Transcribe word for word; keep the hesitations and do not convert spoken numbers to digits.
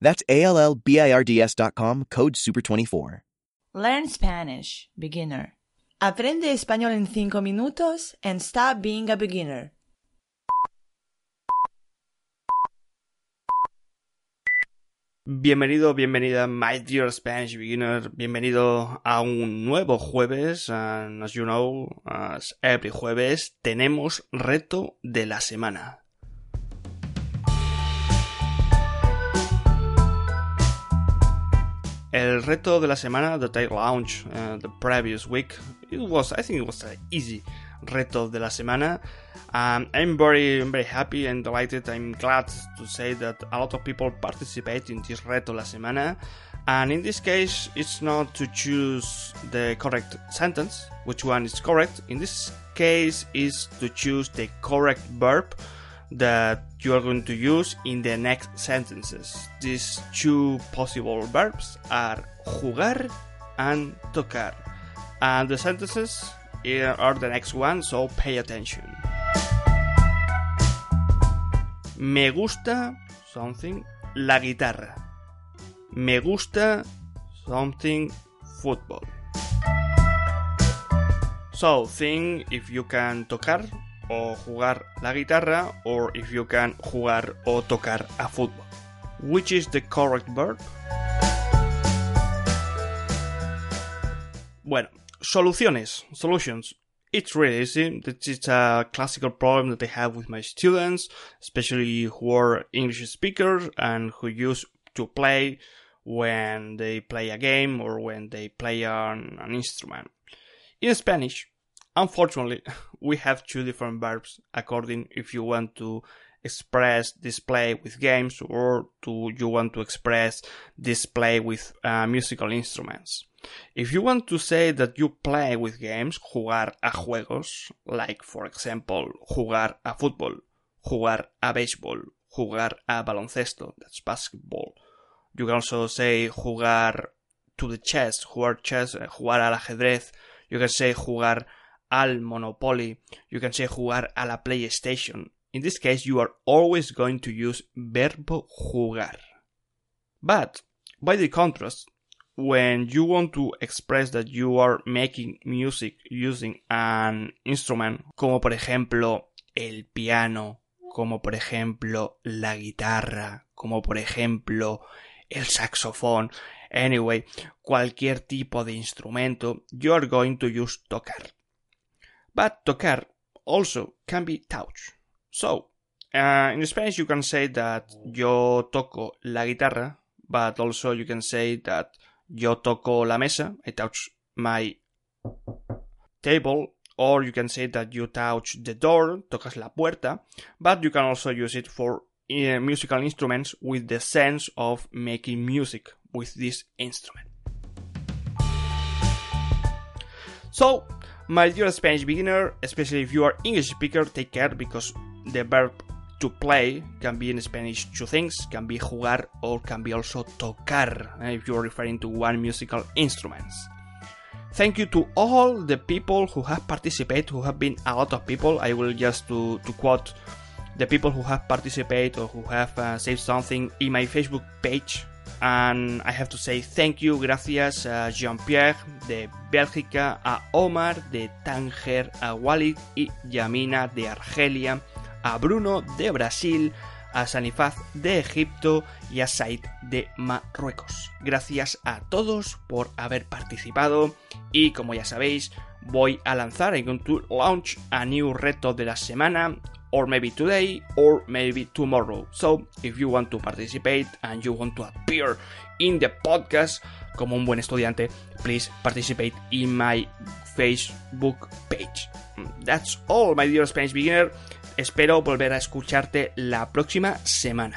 That's A L L B I R D S dot com, code super twenty-four. Learn Spanish, beginner. Aprende español en cinco minutos and stop being a beginner. Bienvenido, bienvenida, my dear Spanish beginner. Bienvenido a un nuevo jueves. And as you know, as every jueves, tenemos reto de la semana. El reto de la semana, the tech launch, uh, the previous week, it was, I think it was an easy reto de la semana. Um, I'm very, very happy and delighted. I'm glad to say that a lot of people participate in this reto de la semana. And in this case, it's not to choose the correct sentence, which one is correct. In this case, is to choose the correct verb that you are going to use in the next sentences. These two possible verbs are jugar and tocar. And the sentences are the next one, so pay attention. Me gusta something la guitarra. Me gusta something football. So think if you can tocar o jugar la guitarra, or if you can jugar o tocar a football. Which is the correct verb? Bueno, soluciones, solutions. It's really easy. This is a classical problem that I have with my students, especially who are English speakers and who use to play when they play a game or when they play an, an instrument. In Spanish, unfortunately, we have two different verbs according if you want to express display with games or to you want to express display with uh, musical instruments. If you want to say that you play with games, jugar a juegos, like for example, jugar a football, jugar a baseball, jugar a baloncesto, that's basketball. You can also say jugar to the chess, jugar chess, jugar al ajedrez. You can say jugar al Monopoly, you can say jugar a la PlayStation. In this case, you are always going to use verbo jugar. But, by the contrast, when you want to express that you are making music using an instrument, como por ejemplo el piano, como por ejemplo la guitarra, como por ejemplo el saxofón, anyway, cualquier tipo de instrumento, you are going to use tocar. But tocar also can be touch. So, uh, in Spanish you can say that yo toco la guitarra, but also you can say that yo toco la mesa, I touch my table, or you can say that you touch the door, tocas la puerta, but you can also use it for uh, musical instruments with the sense of making music with this instrument. So, my dear Spanish beginner, especially if you are English speaker, take care because the verb to play can be in Spanish two things, can be jugar or can be also tocar, if you are referring to one musical instrument. Thank you to all the people who have participated, who have been a lot of people. I will just to, to quote the people who have participated or who have uh, saved something in my Facebook page. And I have to say thank you, gracias a Jean-Pierre de Bélgica, a Omar de Tanger, a Walid y Yamina de Argelia, a Bruno de Brasil, a Sanifaz de Egipto y a Said de Marruecos. Gracias a todos por haber participado y como ya sabéis voy a lanzar, I'm going to launch a new reto de la semana. Or maybe today, or maybe tomorrow. So, if you want to participate and you want to appear in the podcast como un buen estudiante, please participate in my Facebook page. That's all, my dear Spanish beginner. Espero volver a escucharte la próxima semana.